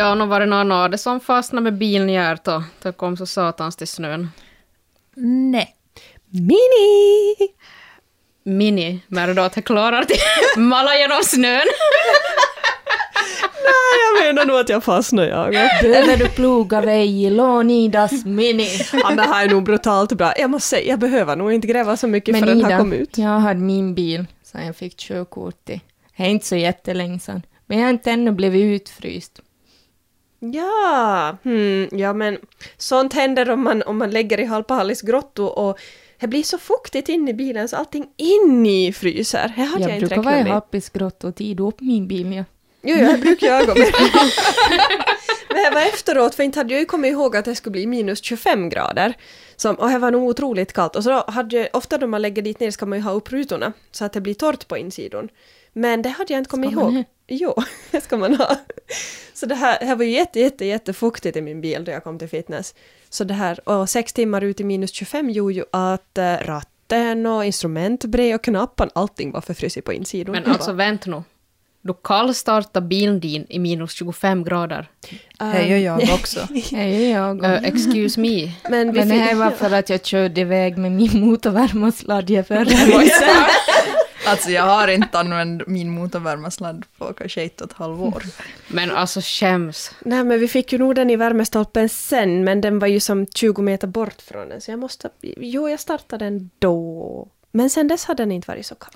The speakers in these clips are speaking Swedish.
Ja, nu var det någon av det som fastnade med bilen i hjärtat. Det kom så satans till snön. Nej. Mini. Men då att jag klarar det. Malla genom snön. Nej, jag menar nog att jag fastnar jag. Behöver du ploga väg i Lånidas mini? Ja, det här är nog brutalt bra. Jag måste säga, jag behöver nog inte gräva så mycket men för den här kom ut. Jag hade min bil så jag fick körkort i. Det är inte så jättelänge sedan. Men jag har inte ännu blivit utfryst. Ja, ja men sånt händer om man lägger i Halpahallis grotto och det blir så fuktigt inne i bilen så allting in i fryser. Jag brukar vara i Halpahallis grotto och tid upp min bil, ja. Jo, jag brukar jag gå med. Men det var efteråt, för inte hade jag ju kommit ihåg att det skulle bli minus 25 grader. Och det var nog otroligt kallt. Och så hade jag, ofta när man lägger dit ner ska man ju ha upp rutorna så att det blir torrt på insidan. Men det hade jag inte kommit ihåg. Jo, det ska man ha. Så det här var ju jättefuktigt i min bil då jag kom till fitness. Så det här, och 6 timmar ut i minus 25 gjorde ju att ratten och instrumentbrev och knappen, allting var förfrysit på insidan. Men alltså vänta nu. Du kallstartar bilen din i minus 25 grader. Det gör jag också. Excuse me. Men det här var för att jag körde iväg med min motorvärmarsladje förra veckan. Alltså jag har inte använt min motorvärmarsladd på kanske 1,5 år. Men alltså skäms. Nej men vi fick ju nog den i värmestolpen sen. Men den var ju som 20 meter bort från den. Så jag måste... Jo, jag startade den då. Men sen dess hade den inte varit så kall.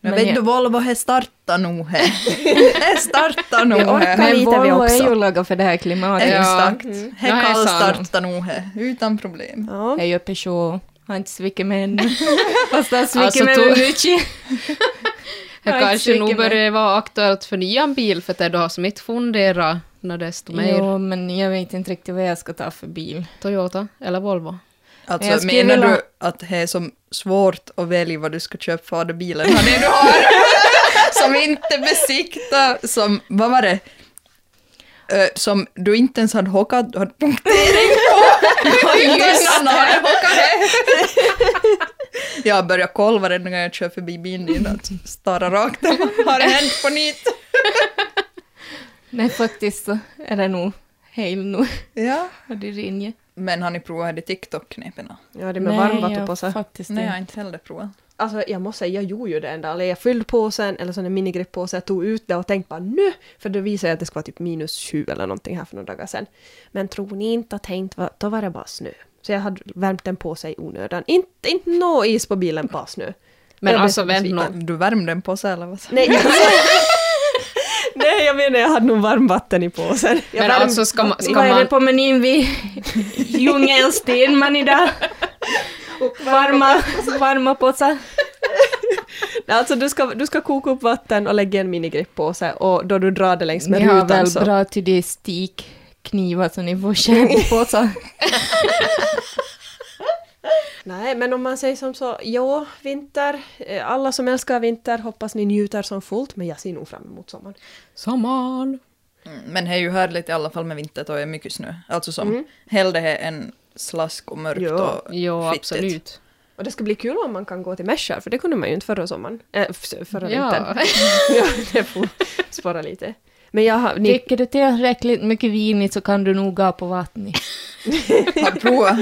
Men vet du, Volvo här startar nog här. Men Volvo är ju laga för det här klimatet. Exakt. Här kallstartar nog här. Utan problem. Ja. Jag gör Peugeot. Han inte sviker med henne. Fast han sviker alltså, med Uchi. Jag kanske nog börjar vara aktuellt för nya bil. För det är då som inte funderar när det står mer. Jo, men jag vet inte riktigt vad jag ska ta för bil. Toyota eller Volvo. Alltså menar du att det är som svårt att välja vad du ska köpa för den bilen? Det du har som inte besiktar. Som, vad var det? Som du inte ens hade hockat. Du hade punktering på. Jag börjar kolla varenda gång jag kör förbi bilen att starra rakt. Har det hänt på nytt? Nej, faktiskt så är det nog hejl nu. Ja. Och det ringer. Men har ni provat de TikTok-kneperna? Ja, det med varmvatten på sig. Nej, jag har inte heller provat. Alltså jag måste säga, jag gjorde ju det enda. Eller jag fyllde påsen, eller sån en minigreppåse. Jag tog ut det och tänkte bara nu. För då visade jag att det skulle vara typ -20 eller någonting här för några dagar sedan. Men tror ni inte att då var det bara snö. Så jag hade värmt den på sig i onödan. Inte nå is på bilen, bara snö. Men jag alltså vänta, du värmde den på sig eller vad? Nej, nej, jag menar jag hade nog varmvatten i påsen. Men alltså ska man... Vad är det på menyn vid Ljungelsten man idag? Varma påsar. Alltså du ska koka upp vatten och lägga en minigreppåse och då du drar det längs med rutan så. Ni har väl så bra till det stikknivar som ni får kärna påsar. Nej, men om man säger som så, ja, vinter, alla som älskar vinter, hoppas ni njuter som fullt, men jag ser nog fram emot sommaren. Men det är ju härligt i alla fall med vinter och det är mycket snö. Alltså som hellre en slask och mörkt och fittigt. Absolut. Och det ska bli kul om man kan gå till mässar, för det kunde man ju inte förra sommaren. Förra vintern. Ja, det får spara lite. Men tycker du tillräckligt mycket vinigt så kan du nog gå på vattnet. Vad prova?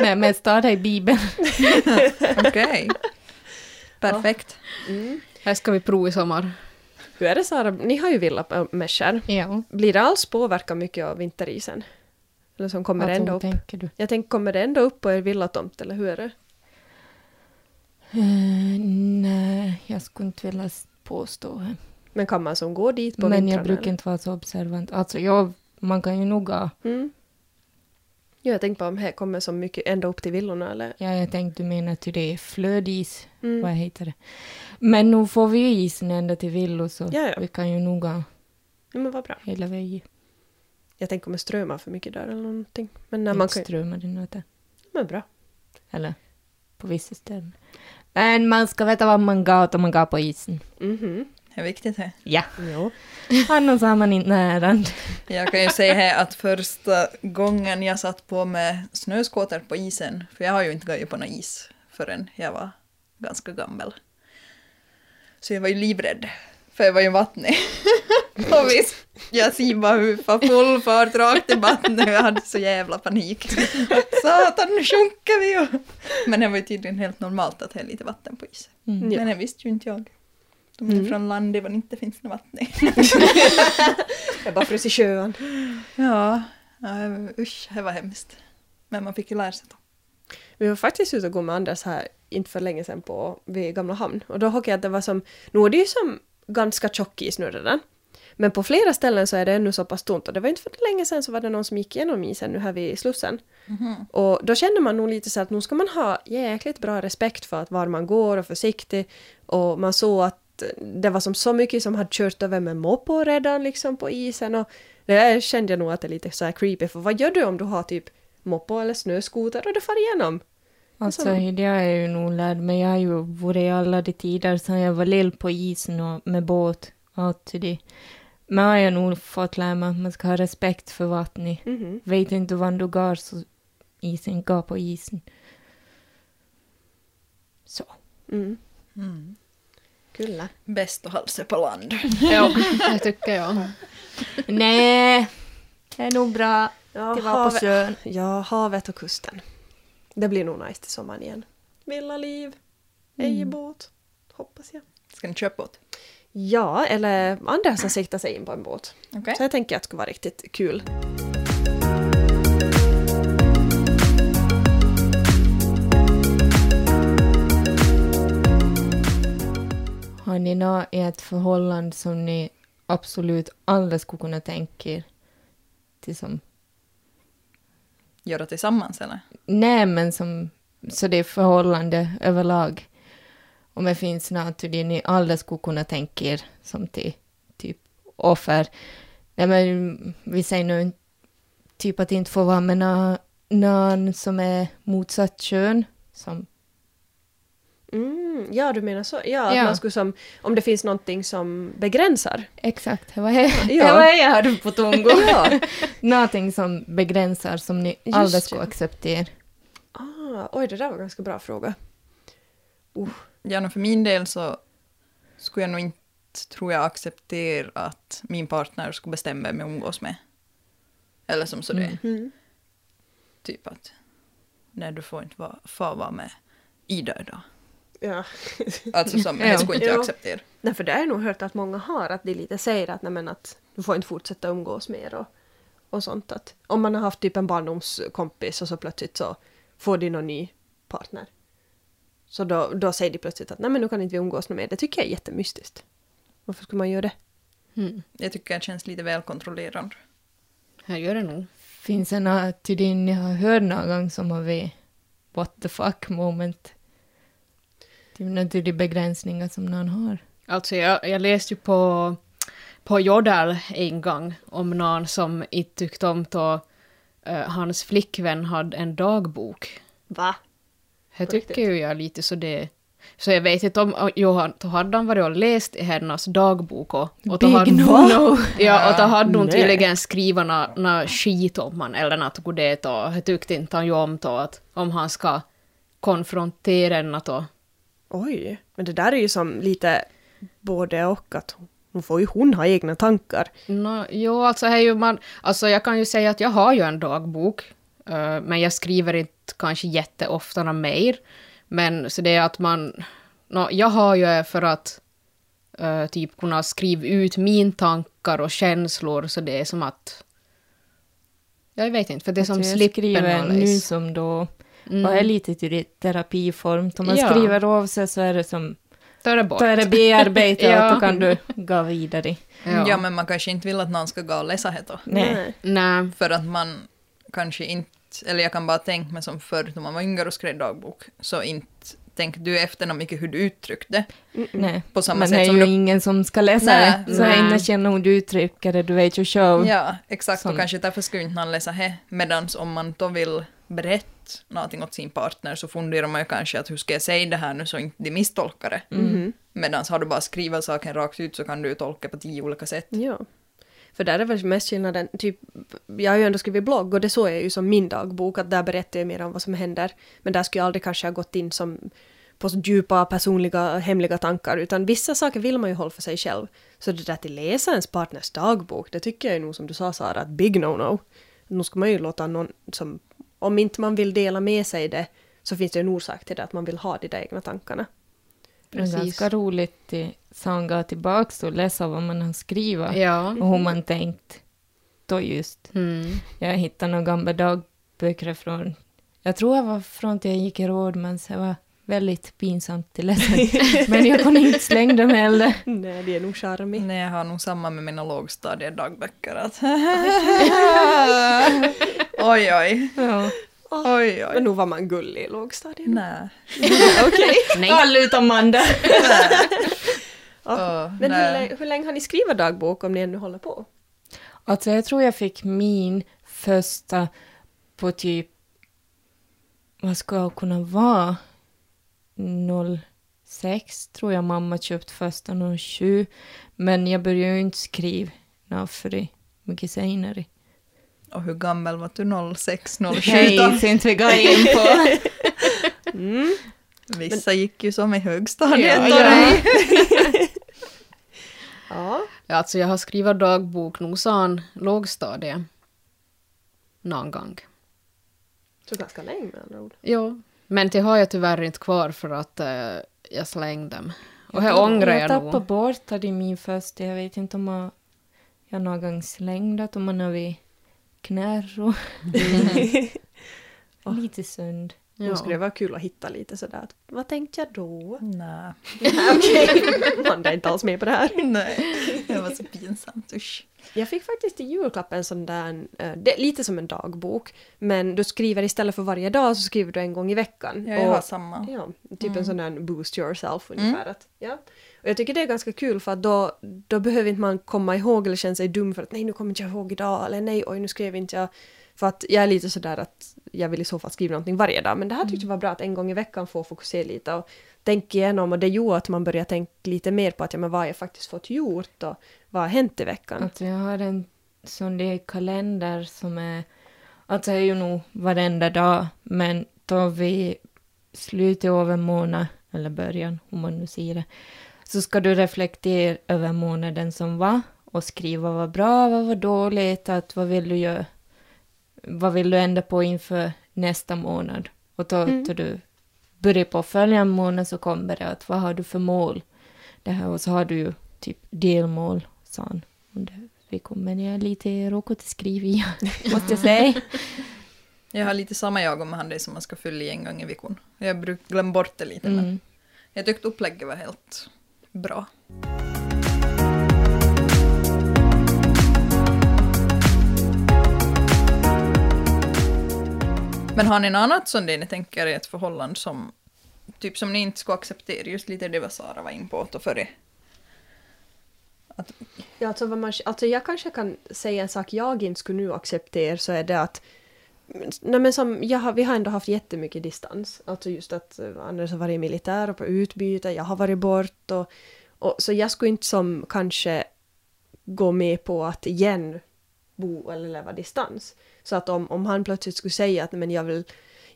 Nej, men starta i Bibeln. Okej. Perfekt. Ja. Här ska vi prova i sommar. Hur är det, Sara? Ni har ju villa på mässar. Ja. Blir det alls påverka mycket av vinterisen? Eller som kommer ändå upp? Tänker du? Jag tänker, kommer det ändå upp på er villatomt? Eller hur är det? Nej, jag skulle inte vilja påstå. Men kan man som gå dit på vintrarna? Men jag brukar inte vara så observant. Alltså, man kan ju noga. Jag tänkte på om här kommer så mycket ända upp till villorna, eller? Ja, jag tänkte du menar till det flödis. Vad heter det? Men nu får vi ju isen ända till villor så vi kan ju noga. Ja, men vad bra. Hela vägen. Jag tänker om strömmar för mycket där eller någonting. Men när man kan strömmar det något där. Men bra. Eller på vissa ställen. Men man ska veta vad man går åt om man går på isen. Det är viktigt här. Ja. Jo. Annars har man inte näran. Jag kan ju säga här att första gången jag satt på med snöskåtar på isen, för jag har ju inte gått på någon is förrän jag var ganska gammal. Så jag var ju livrädd För jag var ju vattnig. Och visst, jag simmade huffa full fart rakt i vattnet. Jag hade så jävla panik. Satan, nu sjunkar vi ju. Men det var ju tydligen helt normalt att ha lite vatten på isen. Mm. Men det visste ju inte jag. De är från land där det inte finns något vatten. Jag bara frös i sjön. Ja, usch, det var hemskt. Men man fick ju lära sig då. Vi var faktiskt ute och gå med Anders här inte för länge sedan på vid Gamla Hamn. Och då hockade jag att det var som, nu är det ju som ganska tjock is nu redan. Men på flera ställen så är det ännu så pass tomt. Och det var inte för länge sedan så var det någon som gick igenom isen nu här vid Slussen. Mm-hmm. Och då känner man nog lite så att nu ska man ha jäkligt bra respekt för att var man går och försiktig. Och man såg att det var som så mycket som hade kört över med moppor redan liksom på isen. Och det kände jag nog att det är lite så här creepy. För vad gör du om du har typ moppo eller snöskoter och det far igenom? Alltså, det är jag ju nog lärd, men jag har ju varit i alla de tider som jag var lill på isen och med båt och allt det. Men jag har nog fått lära mig att man ska ha respekt för vattnet. Mm-hmm. Vet inte vad du går så isen går på isen. Så. Mm. Mm. Kulla. Bäst att halsa på land. Ja, det tycker jag. Nej, det är nog bra. Ja, det var på sjön. Ja, havet och kusten. Det blir nog nice till sommaren igen. Villaliv, ejebåt, hoppas jag. Ska ni köpa båt? Ja, eller Anders har siktat sig in på en båt. Okay. Så jag tänker att det skulle vara riktigt kul. Har ni något i ett förhållande som ni absolut aldrig skulle kunna tänka er till som göra tillsammans eller? Nej, men som så det är förhållande överlag. Om det finns något det ni aldrig skulle kunna tänka er som till typ offer. Nej, men vi säger nu typ att inte få vara med någon som är motsatt kön som ja, du menar så. Ja, att man skulle som, om det finns någonting som begränsar. Exakt, vad är här på tungo? Ja. Någonting som begränsar som ni aldrig skulle acceptera. Ah, oj, det där var en ganska bra fråga. Ja, för min del så skulle jag nog inte, tror jag, acceptera att min partner skulle bestämma vem jag umgås med. Eller som så det. Mm. Typ att, nej, du får inte vara med Ida idag. Ja. Alltså som jag skulle inte acceptera. Nej, för det har jag nog hört att många har att det lite säger att, nej, men att du får inte fortsätta umgås mer och sånt. Att om man har haft typ en barndomskompis och så plötsligt så får du någon ny partner. Så då säger de plötsligt att nej, men nu kan inte vi umgås mer. Det tycker jag är jättemystiskt. Varför ska man göra det? Mm. Jag tycker det känns lite välkontrollerande. Här gör det nog. Finns det några till din jag har hört någon gång som har varit what the fuck moment? Det är naturliga begränsningar som någon har. Alltså jag läste ju på Jodel en gång om någon som inte tyckte om att hans flickvän hade en dagbok. Va? Jag tycker ju jag lite så det. Så jag vet inte om Johan hade han varit och läst hennes dagbok och då hade hon tydligen skrivit något skit om han eller något godet och jag tyckte inte han ju om att om han ska konfrontera henne då. Oj, men det där är ju som lite både och att hon har egna tankar. No, jo, alltså, jag kan ju säga att jag har ju en dagbok. Men jag skriver inte kanske jätteofta mer. Men så det är att jag har ju för att typ kunna skriva ut mina tankar och känslor. Så det är som att, jag vet inte, för det är som slipper nu som då. Mm. Och är lite till terapiform. Om man skriver av sig så är det som då är det bearbetat och då kan du gå vidare. Ja, men man kanske inte vill att någon ska gå och läsa det då. Nej. För att man kanske inte, eller jag kan bara tänka mig som förr när man var yngre och skrev dagbok, så inte tänkte du efter något mycket hur du uttryckte det. På samma men sätt det är som ju ingen som ska läsa det. Så innan känner hon du uttrycker det, du vet ju show. Ja, exakt. Som. Och kanske därför skulle inte någon läsa det. Medans om man då vill berätta någonting åt sin partner så funderar man ju kanske att hur ska jag säga det här nu så inte de misstolkar det. Mm. Medan har du bara skrivit saken rakt ut så kan du tolka på 10 olika sätt. Ja. För där är väl mest skillnaden, typ, jag har ju ändå skrivit blogg och det såg jag ju som min dagbok att där berättar jag mer om vad som händer. Men där skulle jag aldrig kanske ha gått in som på så djupa, personliga, hemliga tankar, utan vissa saker vill man ju hålla för sig själv. Så det där till läsa ens partners dagbok, det tycker jag är nog, som du sa Sara, att big no-no. Nu ska man ju låta någon som, om inte man vill dela med sig det, så finns det en orsak till det, att man vill ha de där egna tankarna. Precis. Ganska roligt att gå tillbaka och läsa vad man har skrivit och hur man tänkt då just. Mm. Jag hittade några gamla dagböcker från, jag tror jag var från att jag gick i råd, men det var väldigt pinsamt till läsa. Men jag kunde inte slänga dem heller. Nej, det är nog charmigt. Nej, jag har nog samma med mina lågstadiedagböcker. Att... oj. Ja. Oj. Men nog var man gullig i lågstadiet. Nej. Okej. Nej. All utom Amanda. Men hur länge har ni skrivit dagbok, om ni ännu håller på? Alltså jag tror jag fick min första på typ, vad ska jag kunna vara? 06 tror jag mamma köpt första 07. Men jag började ju inte skriva för det mycket senare. Och hur gammal var du? 06, 07? Nej, inte vi går in på. Mm. Vissa gick ju som i högstadiet. Ja, alltså jag har skrivit dagbok nog sedan lågstadiet. Någon gång. Så ganska länge med andra ord. Jo, men det har jag tyvärr inte kvar för att jag slängde dem. Och här ångrar jag nog. Jag tappade bort det i min första. Jag vet inte om jag någon gång slängde det, om man har vid knär och lite sund. Ja. Då skulle det vara kul att hitta lite sådär. Vad tänkte jag då? Nej. Okej. Man är inte alls med på det här. Nej. Det var så pinsamt. Usch. Jag fick faktiskt i julklapp en sån där, lite som en dagbok. Men du skriver istället för varje dag, så skriver du en gång i veckan. Ja, jag har samma. Ja, typ en sån där boost yourself ungefär. Mm. Ja. Och jag tycker det är ganska kul, för att då behöver inte man komma ihåg eller känna sig dum för att nej, nu kommer inte jag ihåg idag. Eller nej, oj, nu skrev inte jag. För att jag är lite sådär att jag vill i så fall skriva någonting varje dag. Men det här tyckte jag var bra, att en gång i veckan få fokusera lite och tänka igenom. Och det gör att man börjar tänka lite mer på att men vad har jag faktiskt fått gjort och vad har hänt i veckan. Alltså jag har en sån där kalender som är, alltså jag är ju nog varenda dag. Men då vi slutar över månad, eller början om man nu säger det, så ska du reflektera över månaden som var och skriva vad bra, vad var dåligt, att vad vill du göra. Vad vill du ändra på inför nästa månad? Och då du börjar på följande månad, så kommer det att vad har du för mål? Det här, och så har du ju typ delmål, sa han. Vi kommer ner lite råkigt att skriva i, måste jag säga. Jag har lite samma jag om handen som man ska fylla i en gång i veckan. Jag brukar glömma bort det lite, men jag tyckte upplägget var helt bra. Men har ni något annat som det ni tänker är ett förhållande som typ som ni inte ska acceptera? Just lite det vad Sara var in på för det. Ja, alltså jag kanske kan säga en sak jag inte skulle nu acceptera, så är det att vi har ändå haft jättemycket distans. Alltså just att Anders har varit militär och på utbyte, jag har varit bort och så jag skulle inte som kanske gå med på att igen bo eller leva distans. Så att om han plötsligt skulle säga att men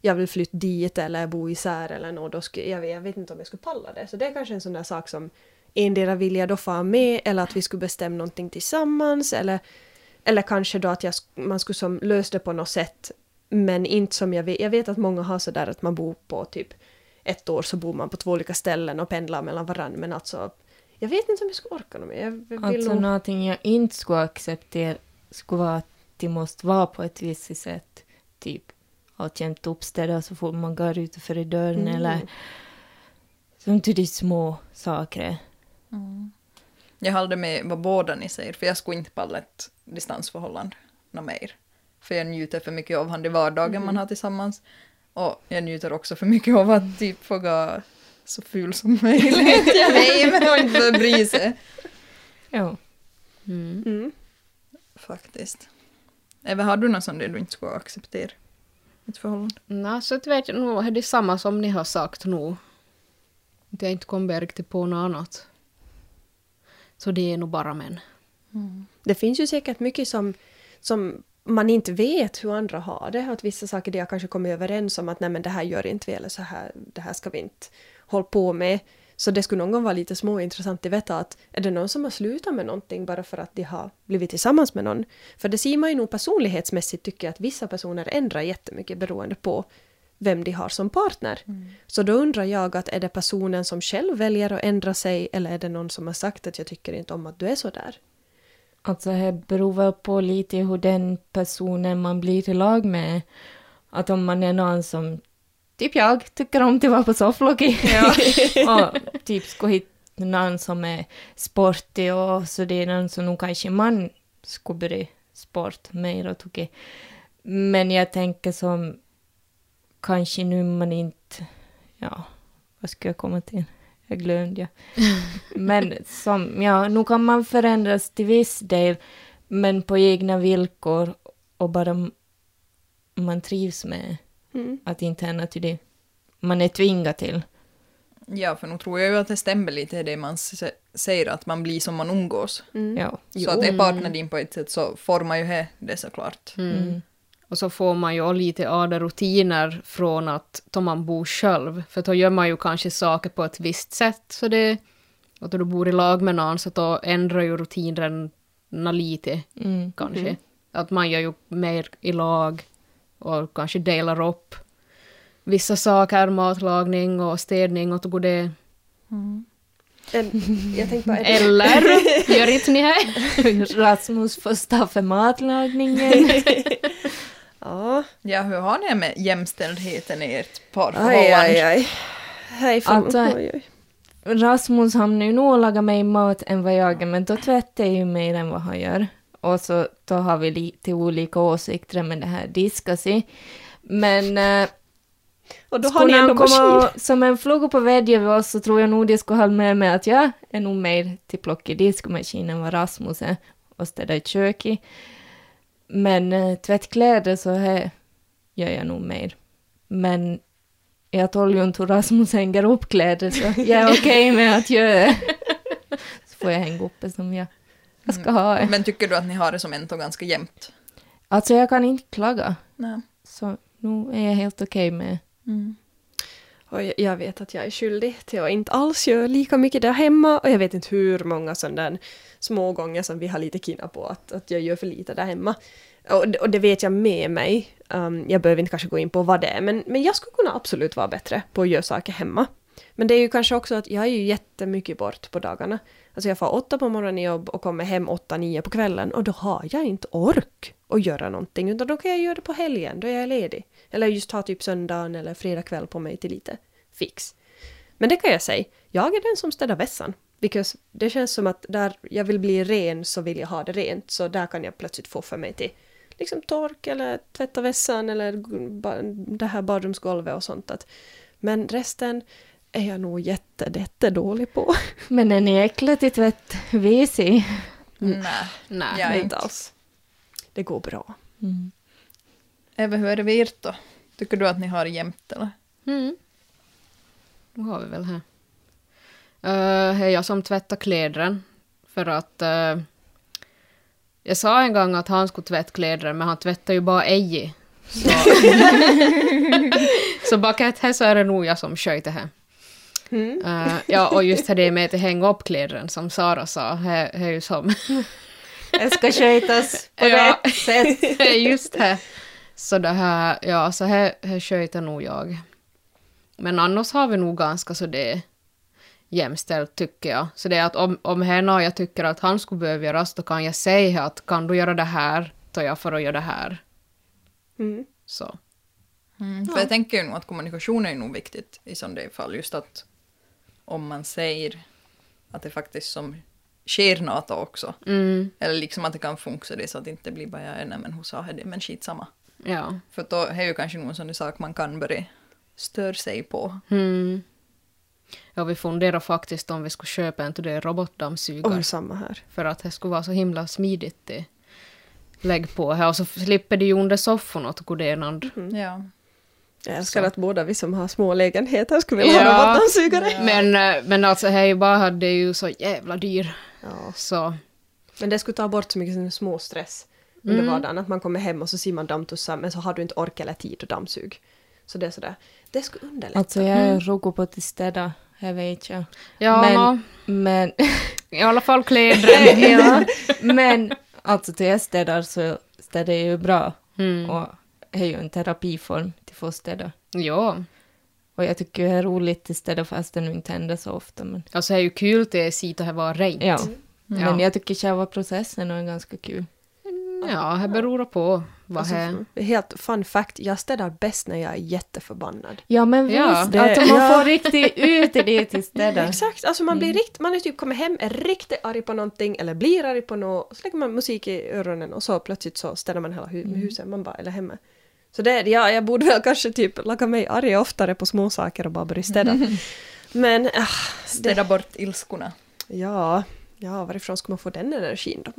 jag vill flytta dit eller bo isär eller något, då skulle, jag vet inte om jag skulle palla det. Så det är kanske en sån där sak som endera vill jag då få med, eller att vi skulle bestämma någonting tillsammans, eller kanske då att man skulle som lösa det på något sätt, men inte som jag vet att många har så där att man bor på typ ett år så bor man på två olika ställen och pendlar mellan varandra, men alltså jag vet inte om jag skulle orka något mer. Någonting jag inte skulle acceptera skulle vara att det måste vara på ett visst sätt, typ att jämt uppstäda så får man gå ut för i dörren eller som till de små saker. Jag håller med vad båda ni säger, för jag skulle inte palla ett distansförhållande något mer, för jag njuter för mycket av han i vardagen man har tillsammans, och jag njuter också för mycket av att typ få gå så ful som möjligt. Nej, men jag inte bry sig. Ja. Faktiskt. Eva, har du något som du inte ska acceptera ett förhållande? Nej, så det vet jag nog. Det är samma som ni har sagt nu. Jag inte kommer riktigt på något annat. Så det är nog bara män. Det finns ju säkert mycket som man inte vet hur andra har det. Att vissa saker där jag kanske kommer överens om att nej, men det här gör inte vi, eller så här, det här ska vi inte. hållit på med. Så det skulle någon gång vara lite småintressant att veta att är det någon som har slutat med någonting bara för att de har blivit tillsammans med någon? För det ser man ju nog personlighetsmässigt, tycker jag, att vissa personer ändrar jättemycket beroende på vem de har som partner. Mm. Så då undrar jag att är det personen som själv väljer att ändra sig eller är det någon som har sagt att jag tycker inte om att du är så där? Alltså det beror väl på lite hur den personen man blir till lag med. Att om man är någon som typ jag tycker om att vara på sofflocket. Ja. Och typ ska hitta någon som är sportig och så det är någon som nog kanske man ska börja sport mer och tycker. Men jag tänker som kanske nu man inte, ja, vad ska jag komma till? Jag glömde jag. Men som, ja, nu kan man förändras till viss del, men på egna villkor och bara man trivs med att inte hända till det man är tvingad till. Ja, för nu tror jag ju att det stämmer lite det man säger, att man blir som man umgås. Mm. Ja. Så att det är partner din på ett sätt så formar ju det såklart. Mm. Och så får man ju lite andra rutiner från att då man bor själv. För då gör man ju kanske saker på ett visst sätt. Så det, och då du bor i lag med någon så då ändrar ju rutinerna lite kanske. Mm. Att man gör ju mer i lag och kanske delar upp vissa saker, matlagning och städning och då det. Mm. Jag tänkte bara, eller gör inte ni här? Rasmus första för matlagningen. Ja, hur har ni med jämställdheten i ert parförhållande? Hej, alltså, Rasmus hamnar ju nog att laga mig mat än vad jag gör, men då tvättar jag ju mer än vad han gör. Och så då har vi lite olika åsikter med det här diskasi. Men och då har han komma som en flugga på vädje vid oss, så tror jag nog det skulle hålla med att jag är nog mer till plocka i diskmaskinen än vad Rasmus är och städa i köket. Men tvättkläder så här gör jag nog mer. Men jag tål ju inte hur Rasmus hänger upp kläder, så jag är okej med att göra. Så får jag hänga upp det som jag ska ha. Men tycker du att ni har det som ändå ganska jämnt? Alltså jag kan inte klaga. Nej. Så nu är jag helt okej med. Mm. Och jag vet att jag är skyldig till att inte alls göra lika mycket där hemma. Och jag vet inte hur många sådana små gånger som vi har lite kina på att jag gör för lite där hemma. Och det vet jag med mig. Jag behöver inte kanske gå in på vad det är. Men jag skulle kunna absolut vara bättre på att göra saker hemma. Men det är ju kanske också att jag är ju jättemycket bort på dagarna. Alltså jag får 8 på morgonen i jobb och kommer hem 8-9 på kvällen. Och då har jag inte ork att göra någonting. Utan då kan jag göra det på helgen, då är jag ledig. Eller just ha typ söndagen eller fredag kväll på mig till lite fix. Men det kan jag säga. Jag är den som städar vässan. Because det känns som att där jag vill bli ren så vill jag ha det rent. Så där kan jag plötsligt få för mig till liksom tork eller tvätta vässan eller det här badrumsgolvet och sånt. Men resten är jag nog jättedålig på. Men är ni äckligt i tvätt-WC? Nej, jag inte alls. Det går bra. Mm. Eva, hur är det vid då? Tycker du att ni har det jämnt eller? Mm. Nu har vi väl här. Är jag som tvättar kläder. För att jag sa en gång att han skulle tvätta kläder, men han tvättar ju bara ej. Så, så bakat här så är det nog jag som kör det här. Mm. Ja, och just det med att hänga upp kläderna som Sara sa, här är ju som det ska köjtas på rätt sätt. Just det. Så det här, ja, så här köjtar nog jag. Men annars har vi nog ganska så det jämställt, tycker jag. Så det är att om henne jag tycker att han skulle behöva göra, så kan jag säga att kan du göra det här, då jag får göra det här. Mm. Så. För jag tänker ju nog att kommunikation är nog viktigt i sådana fall. Just att om man säger att det faktiskt som sker något också. Mm. Eller liksom att det kan funka det så att det inte blir bara nej men hon sa det men skit samma. Ja. För då är ju kanske någon sån sak man kan börja störa sig på. Mm. Ja, vi funderar faktiskt om vi skulle köpa en till det robotdammsugare. Och samma här. För att det skulle vara så himla smidigt det. Lägg på här och så slipper du ju under soffan och gå det andra. Mm. Ja. Jag älskar att båda vi som har små lägenheter skulle vilja ha robotdammsugare. Ja. Men alltså här bara hade det ju så jävla dyr. Ja. Så. Men det skulle ta bort så mycket små stress under vardagen. Att man kommer hem och så ser man dammtussar, men så har du inte ork eller tid att dammsug. Så det är sådär. Det skulle underlätta. Alltså jag är rogo på att städa. Jag vet jag. Ja. Men i alla fall kläder. Ja. Men alltså till jag städar så städar är ju bra. Mm. Och är ju en terapiform till få städa. Ja. Och jag tycker det är roligt att städa fast det nu inte händer så ofta. Men... Alltså det är ju kul att jag ser att det var rent. Ja. Mm. Men jag tycker själva processen är ganska kul. Ja, det beror på vad alltså, här. Helt fun fact, jag städar bäst när jag är jätteförbannad. Ja, men visst. Ja. Det, att man får riktigt ut i det till städa. Exakt, alltså man blir riktigt, man är typ kommer hem är riktigt arg på någonting eller blir arg på något. Så lägger man musik i öronen och så plötsligt så städar man hela huset, man bara, eller hemma. Så det, ja, jag borde väl kanske typ laga mig arg oftare på små saker och bara börja städa. Men, städa bort ilskorna. Ja, varifrån ska man få den energin då?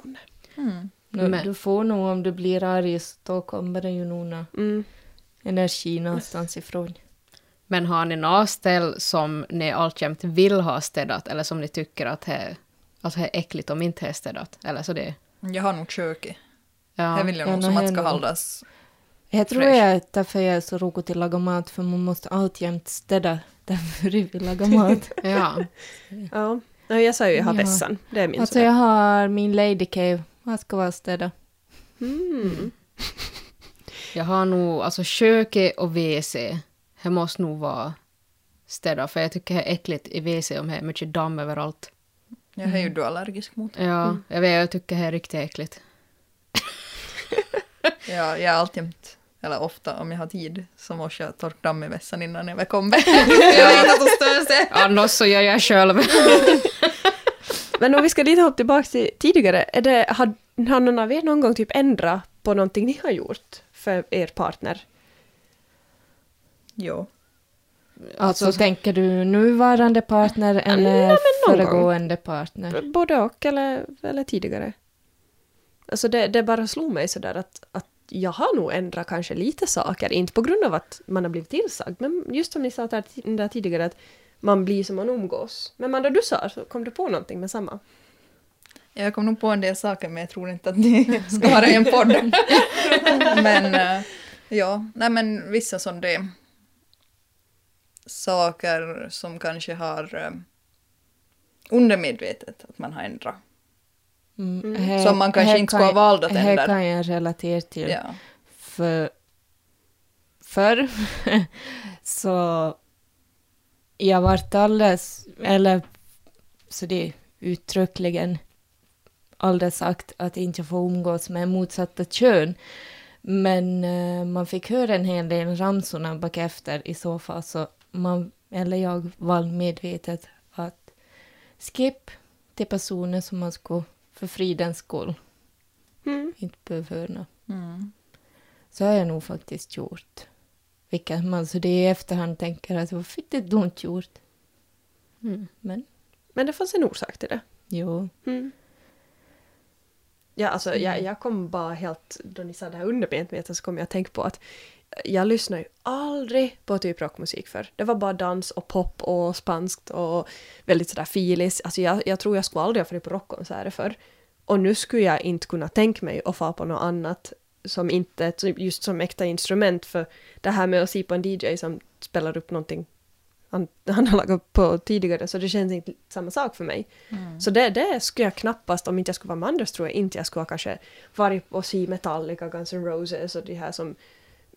Du får nog om du blir arg så då kommer det ju någon energi någonstans ifrån. Men har ni några ställ som ni alltjämt vill ha städat eller som ni tycker att det alltså är äckligt om inte är städat? Eller så det... Jag har nog köket. Ja. Jag vill ju nog som att ska hållas. Jag tror att därför jag är så roligt till att laga mat för man måste alltjämt städa därför vi vill laga mat. Ja. Nej, jag sa ju jag har vässan. Det är min alltså, jag har min lady cave. Jag ska vara städa. Jag har nog, alltså köket och WC. Det måste nog vara städa. För jag tycker det är äckligt i WC om det är mycket damm överallt. Jag är ju då allergisk mot. Ja, jag vet, jag tycker det är riktigt äckligt. Ja, jag är alltid, eller ofta om jag har tid så måste jag torka damm i vässan innan jag kommer. Annars så gör jag själv. Men om vi ska lite hoppa tillbaka till tidigare, är det, har någon av er någon gång typ ändra på någonting ni har gjort för er partner? Jo. Alltså tänker du nuvarande partner eller föregående partner? Både och eller tidigare. Alltså det bara slog mig sådär att jag har nog ändrat kanske lite saker, inte på grund av att man har blivit tillsagd, men just som ni sa där tidigare att man blir som man umgås. Men Amanda, du sa så kom du på någonting med samma? Jag kom nog på en del saker, men jag tror inte att det ska vara en podd. Men ja, nej men vissa som det saker som kanske har undermedvetet att man har ändrat. Som man kanske inte ska ha valt att ändra. Det kan jag relatera till. Ja. För så jag vart alldeles, eller så det uttryckligen alldeles sagt att inte få umgås med motsatta kön. Men man fick höra en hel del ramsorna bak efter i så fall. Så man, eller jag var medvetet att skip till personer som man ska för fridens skull inte behöver höra. Så har jag nog faktiskt gjort. Vilket man så det i efterhand tänker att vad fick det dumt gjort. Men det fanns en orsak till det. Jo. Ja, alltså jag kom bara helt, då ni sa det här underbent med så kom jag att tänka på att jag lyssnar ju aldrig på typ rockmusik för. Det var bara dans och pop och spanskt och väldigt sådär filis. Alltså jag tror jag skulle aldrig ha för det på rockkonserter för. Och nu skulle jag inte kunna tänka mig att få på något annat som inte, just som äkta instrument för det här med att se på en DJ som spelar upp någonting han har lagat på tidigare så det känns inte samma sak för mig så det skulle jag knappast, om inte jag skulle vara med Anders tror jag inte jag skulle kanske varit och se Metallica, Guns N' Roses och det här som,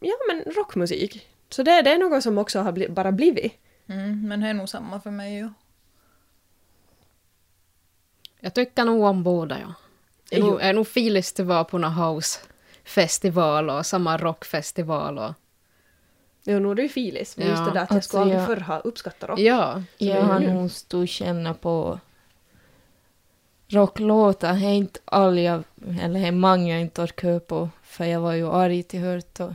ja men rockmusik så det är något som också har bara blivit men det är nog samma för mig ju. Jag tycker nog om båda ja. Jag är nog filis att vara på en house festival och samma rockfestival och... Jo, nu är det ju filis. Men just det där att jag skulle aldrig förr ha uppskattat rock. Ja, jag har nog stå känna på rocklåtar. Det är inte all jag, eller det är många jag inte orkar på. För jag var ju arg till hört och...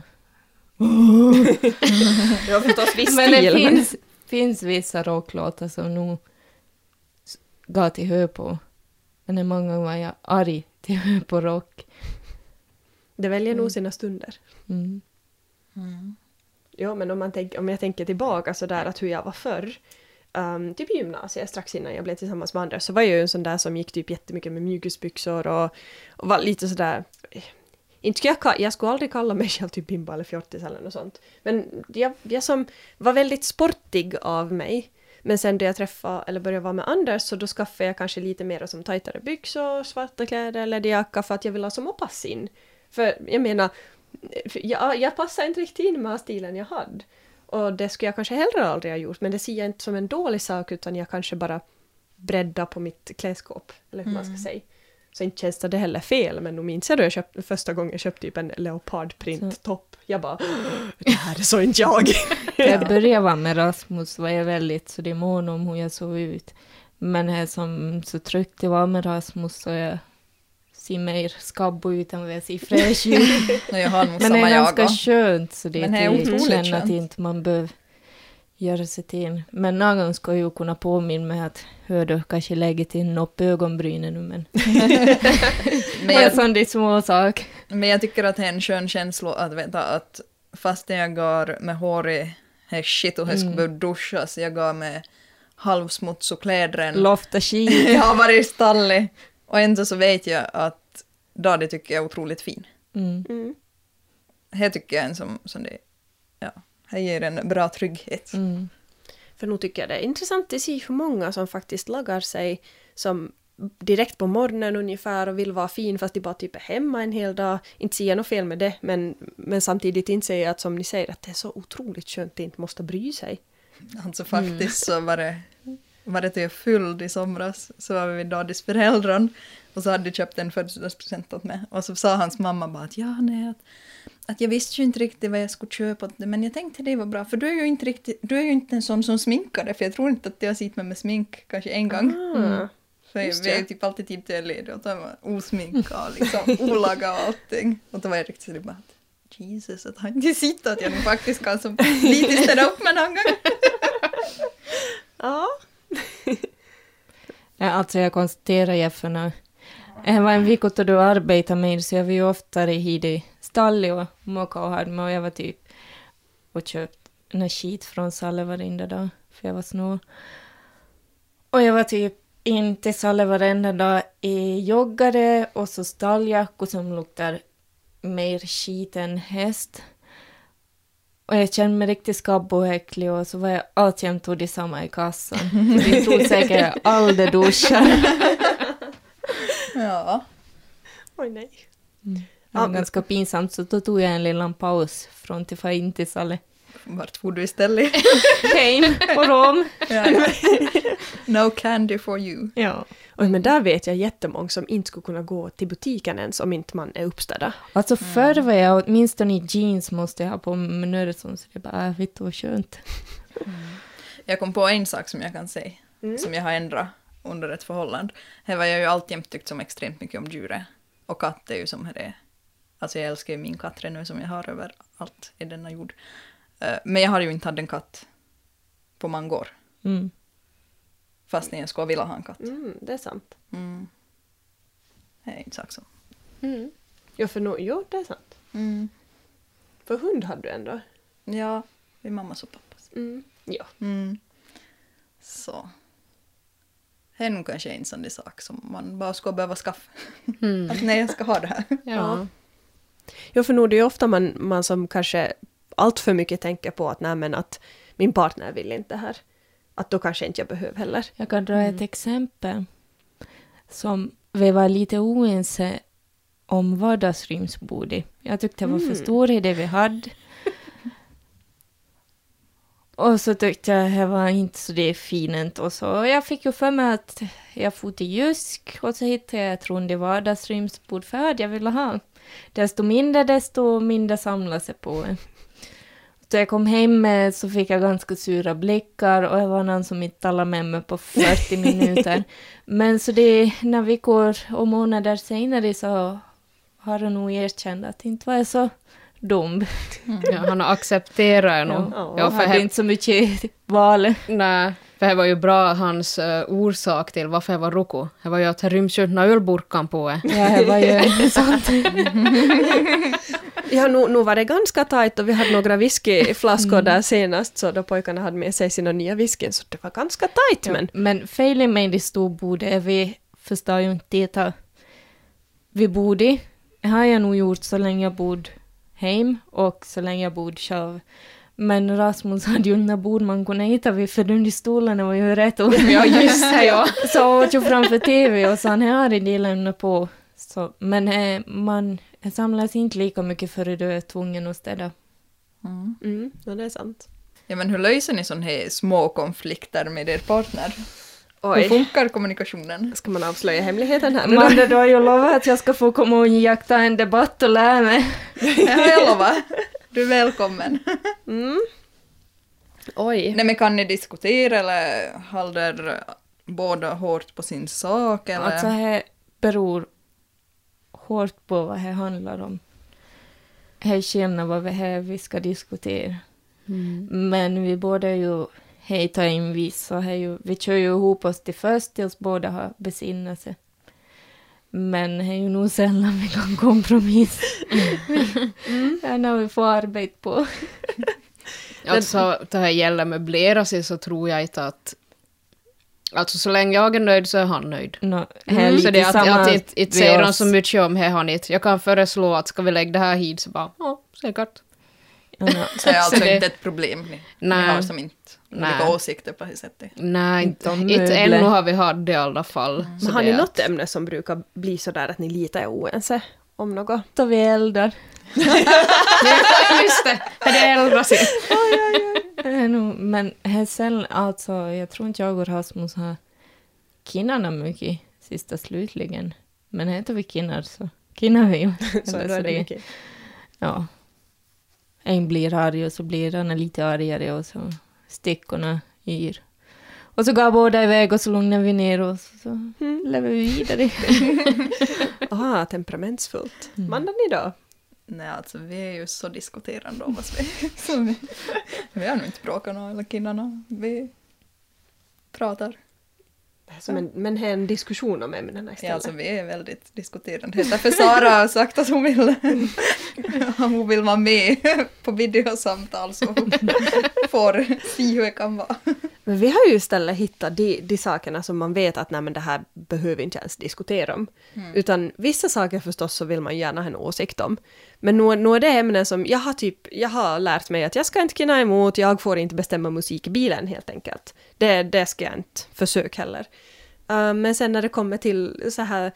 Jag förstås viss stil. Men det finns vissa rocklåtar som nog gav till hör på. Men det är många gånger var jag arg till hör på rock. Det väljer nog sina stunder. Ja, men om jag tänker tillbaka så där att hur jag var förr, typ gymnasiet strax innan jag blev tillsammans med andra så var jag ju en sån där som gick typ jättemycket med mjukisbyxor och var lite sådär Inte jag skulle aldrig kalla mig själv typ bimba eller fjortis eller något sånt. Men jag som var väldigt sportig av mig. Men sen då jag träffade eller började vara med Anders så då skaffade jag kanske lite mer som tajtare byxor, svarta kläder eller jacka för att jag ville ha som att passa in. För jag menar, jag passar inte riktigt in med stilen jag hade. Och det skulle jag kanske hellre aldrig ha gjort. Men det ser jag inte som en dålig sak utan jag kanske bara breddar på mitt klädskåp. Eller hur man ska säga. Så inte känns det heller fel, men nu minns jag då jag köpte, första gången jag köpte typ en leopardprint-topp. Jag bara, det här är så inte jag. Jag började vara med Rasmus, var jag väldigt så det är mån om hur jag såg ut. Men här som så tryggt det var med Rasmus så jag ser mer skabbig ut än vad jag ser fräsch ut. Men det är ganska skönt så det är otroligt att inte man behöver göra sig till. Men någon gång ska jag ju kunna påminna mig att hör du kanske lägger in upp ögonbrynen nu men men jag sån det små sak. Men jag tycker att det är en skön känsla att veta att fast jag går med hår i här shit och jag ska börja duscha så jag går med halvsmuts och kläder. Lofta skit. Jag har varit stallig. Och ändå så vet jag att Daddy tycker jag är otroligt fin. Här tycker jag en som det ja. Här ger en bra trygghet. För nu tycker jag det är intressant att se hur många som faktiskt lagar sig som direkt på morgonen ungefär och vill vara fin fast de bara typ är hemma en hel dag. Inte ser jag något fel med det men samtidigt inser jag att som ni säger att det är så otroligt skönt att inte måste bry sig. Alltså faktiskt så var det till fylld i somras så var vi vid Daddys föräldrar och så hade de köpt en födelsedagspresent åt mig och så sa hans mamma bara att att jag visste ju inte riktigt vad jag skulle köpa men jag tänkte det var bra för du är ju inte riktigt du är ju inte en sån som sminkade för jag tror inte att jag sitter med smink kanske en gång så jag är typ alltid typ till ledig och då var osminkad liksom olaga och allting och då var jag riktigt bara Jesus att han inte sitter att jag faktiskt kan som lite ställa upp med någon gång ja alltså jag konstaterar Jeffena det var en vecka då du arbetade med så jag var ju oftare i det stallet och mokade och hade mig och jag var typ och köpt en skit från Salle varenda dag för jag var snål och jag var typ inte Salle varenda dag i joggare och så stalljackor som luktar mer skit än häst och jag kände mig riktigt skabb och häcklig och så var jag alltjämt tog det samma i kassan så det tog säkert aldrig duschen ja. Oj nej. Det var ganska pinsamt så då tog jag en liten paus från till Fain till Salle. Vart får du istället? Heim och Rom. Ja. No candy for you. Ja. Och men där vet jag jättemånga som inte skulle kunna gå till butiken ens om inte man är uppstädda. Alltså förr var jag åtminstone i jeans måste jag ha på med nördesson så det bara vet du vad skönt. Jag kom på en sak som jag kan säga som jag har ändrat under ett förhållande. Här var jag ju alltid tyckt som extremt mycket om djuret. Och katt är ju som det är. Alltså jag älskar ju min katt nu som jag har över allt i denna jord. Men jag har ju inte haft en katt på många år. Fast när jag skulle vilja ha en katt. Det är sant. Det är inte sagt så. Ja, för det är sant. För hund hade du ändå? Ja, vid mammas och pappas. Ja. Så. Det är nog kanske en sån sak som man bara ska behöva skaffa. Att nej, jag ska ha det här. Ja. Ja, för nog det är ofta man som kanske allt för mycket tänker på att, nej, men att min partner vill inte det här. Att då kanske inte jag behöver heller. Jag kan dra ett exempel. Som vi var lite oense om vardagsrymsbordet. Jag tyckte det var för stor i det vi hade. Och så tyckte jag det var inte så det fint. Och så jag fick ju för mig att jag får till Jysk. Och så hittade jag ett rund i vardagsrymsbord för att jag ville ha. Desto mindre samlade sig på. Så jag kom hem så fick jag ganska sura blickar. Och jag var någon som inte talade med mig på 40 minuter. Men så det när vi går och månader senare så har jag nog erkänt att inte var jag så dum. Ja, han accepterar nog. Ja, för hade inte så mycket val. Nej, för det var ju bra hans orsak till varför jag var roko. Det var ju att jag rymde ut ölburkan på det. Ja, det var ju sant. Ja, nu var det ganska tajt och vi hade några whiskyflaskor där senast så då pojkarna hade med sig sina nya whisky så det var ganska tajt. Ja, men failing med det storbordet, vi förstår ju inte det. Vi borde har jag nog gjort så länge jag bodde hem och så länge jag bodde själv. Men Rasmus hade ju när bord man kunde hitta vid fördund stolarna var ju rätt ord. Ja, just det, ja. Så åt jag framför tv och sen här är det lämna på. Så, men man samlas inte lika mycket för att du är tvungen att städa. Mm. Mm, ja, det är sant. Ja, men hur löser ni sådana här små konflikter med er partner? Oj. Hur funkar kommunikationen? Ska man avslöja hemligheten här? Manda, du har ju lovat att jag ska få komma och jakta en debatt och lära mig. Ja, jag lovar. Du är välkommen. Mm. Oj. Nej, men kan ni diskutera eller håller båda hårt på sin sak? Eller? Alltså, det beror hårt på vad det handlar om. Jag känner vad vi ska diskutera. Mm. Men vi båda ju hejtar in viss. Så ju, vi kör ju ihop oss till först tills båda har besinnat sig. Men det är ju nog sällan vi kan kompromissa. Mm. Det är när vi får arbete på. Alltså, det här gäller möblera sig så tror jag inte att... Alltså, så länge jag är nöjd så är han nöjd. No, så det är att inte säger han så mycket om här han inte. Jag kan föreslå att ska vi lägga det här hit så bara, ja, säkert. No. Så är alltså så det... inte ett problem. Ni har som inte olika åsikter på hur sättet. Nej, inte ännu har vi haft det i alla fall. Mm. Men har ni något ämne som brukar bli så där att ni lite är oense om något? Då vi äldrar. Just det, det är äldrar sig. Men Hässel, alltså, jag tror inte jag och Rasmus har kinnarna mycket sista slutligen. Men heter vi kinnar så kinnar vi. Så är det mycket. Ja. En blir arg och så blir han lite argare och så stickorna yr. Och så går båda iväg och så lugnar vi ner oss och så lever vi vidare. Ah, temperamentsfullt. Mandan idag? Nej, alltså vi är ju så diskuterande om oss. Vi har nog inte bråkat någon eller kindarna. Vi pratar. Alltså, men här är en diskussion om ämnena istället. Ja, alltså, vi är väldigt diskuterande. Därför Sara har sagt att hon vill vara med på videosamtal så hon får se hur det kan vara. Men vi har ju istället hittat de sakerna som man vet att nej, men det här behöver inte ens diskutera om. Mm. Utan vissa saker förstås så vill man gärna ha en åsikt om. Men nu är det ämnen som jag har lärt mig att jag ska inte kina emot, jag får inte bestämma musik i bilen helt enkelt. Det ska jag inte försöka heller. Men sen när det kommer till så här,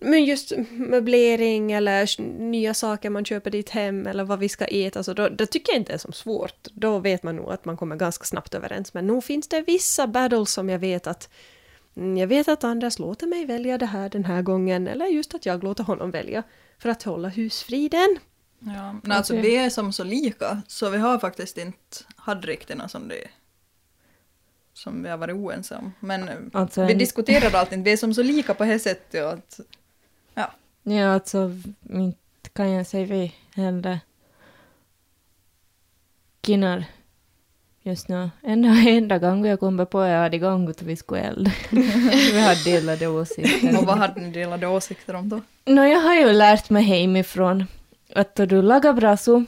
men just möblering eller nya saker man köper dit hem eller vad vi ska äta, så då tycker jag inte är som svårt. Då vet man nog att man kommer ganska snabbt överens. Men nog finns det vissa battles som jag vet att Anders låter mig välja det här den här gången, eller just att jag låter honom välja för att hålla husfriden. Ja, men alltså vi är som så lika så vi har faktiskt inte haft riktigt något som det är. Som vi har varit oense om. Men alltså, vi diskuterar alltid. Vi är som så lika på det här sättet. Att, ja. Ja, alltså inte kan jag säga vi hellre kinnar just nu. Enda gång jag kommer på jag hade gång och vi skulle elda. Vi hade delade åsikter. Och vad hade ni delade åsikter om då? No, jag har ju lärt mig hemifrån att när du lagar brasso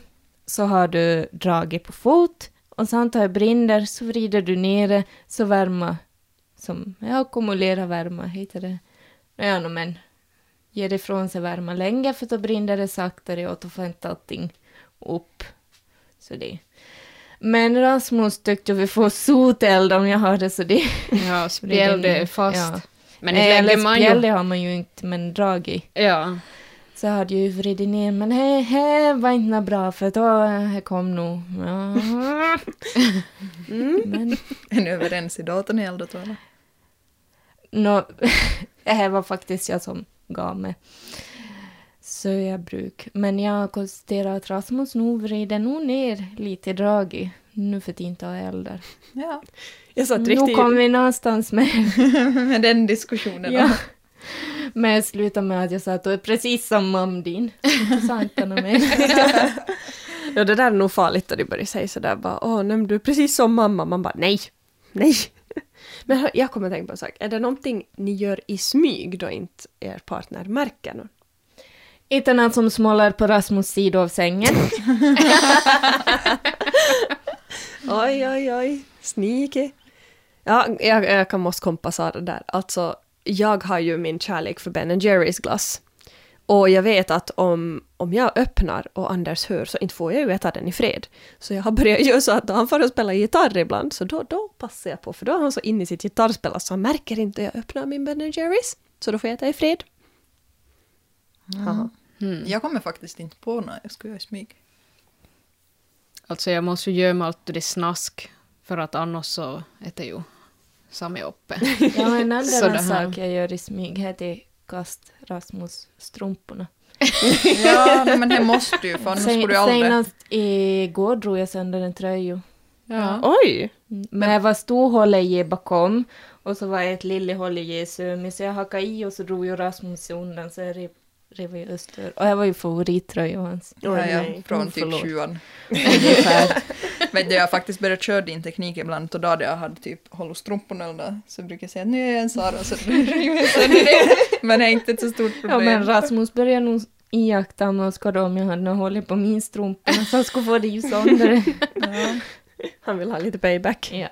så har du dragit på fot. Och sen tar jag brinner så vrider du ner det så värma som jag ackumulerar värma heter det. Ja, men ger det ifrån sig värma länge för då brinner det saktare och då får inte allting upp. Så det. Men Rasmus tyckte vi får soteld om jag har det så det. Ja, spjäll det fast. Ja. Men spjäll det har man ju inte men drag i. Ja. Så hade jag ju vridit ner, men det var inte bra för då kom nog. Ja. Mm. Men. Är ni överens i datorn i äldre? No, det var faktiskt jag som gav mig. Så jag bruk. Men jag konstaterar att Rasmus nog vrider nog ner lite dragig. Nu för att inte ha äldre. Ja. Nu kom vi någonstans med den diskussionen. Ja. Men jag slutade med att jag sa att du är precis som mamma din. Ja, det där är nog farligt att du börjar säga sådär. Bara, du är precis som mamma. Man bara, nej. Men jag kommer att tänka på en sak. Är det någonting ni gör i smyg då inte er partner märker nu? Inte någon som smålar på Rasmus sida av sängen. Oj. Sneaky. Ja, jag kan måste kompassa det där. Alltså... Jag har ju min kärlek för Ben & Jerry's glass. Och jag vet att om jag öppnar och Anders hör så inte får jag ju äta den i fred. Så jag har börjat göra så att då han får att spela gitarr ibland så då passar jag på. För då är han så inne i sitt gitarrspel så han märker inte att jag öppnar min Ben & Jerry's. Så då får jag äta i fred. Mm. Jag kommer faktiskt inte på när jag ska göra smyg. Alltså jag måste ju göra allt det snask för att annars så äter ju samma uppe. Ja, en annan sak jag gör i smyg här är kast Rasmus strumporna. Ja, men det måste ju för annars skulle du aldrig. Senast igår drog jag sönder en tröja. Ja. Oj! Men jag var stor hållig bakom och så var ett lille hållig i sömmen så jag hackade i och så drog jag Rasmus undan så jag rev i öster. Och jag var ju favorittröja hans. Ja, från typ 20an. Men jag har faktiskt börjat köra din teknik ibland och då hade jag typ hållit strumporna där så brukar jag säga nu är jag en Sara så men det är inte ett så stort problem. Ja men Rasmus började nog iaktta mig och skadade om jag hade hållit på min strumpa så han skulle få det ju sönder. Ja. Han vill ha lite payback. Ja.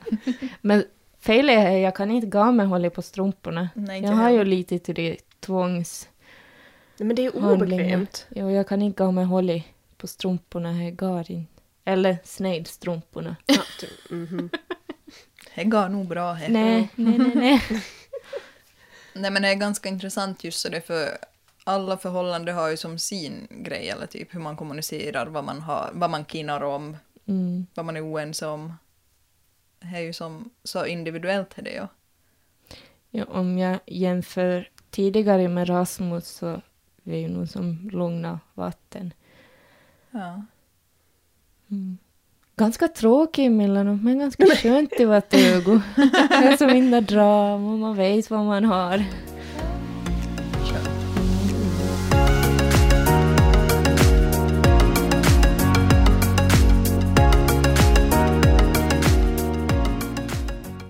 Men fel är jag kan inte gå med hålla på strumporna. Nej, jag har ju lite till det tvångs. Nej, men det är obekvämt. Ja, jag kan inte gå med hålla på strumporna här garin. Eller snejdstrumporna. Ja, det går nog bra här. Nej. Nej, men det är ganska intressant just så det för alla förhållanden har ju som sin grej eller typ hur man kommunicerar, vad man har, vad man kinar om, vad man är oense om. Det är ju som så individuellt är det ju. Ja, om jag jämför tidigare med Rasmus så är ju nog som lugna vatten. Ja. Ganska tråkig emellanåt men ganska skönt i vart ögon. Det är som inga drama, man vet vad man har.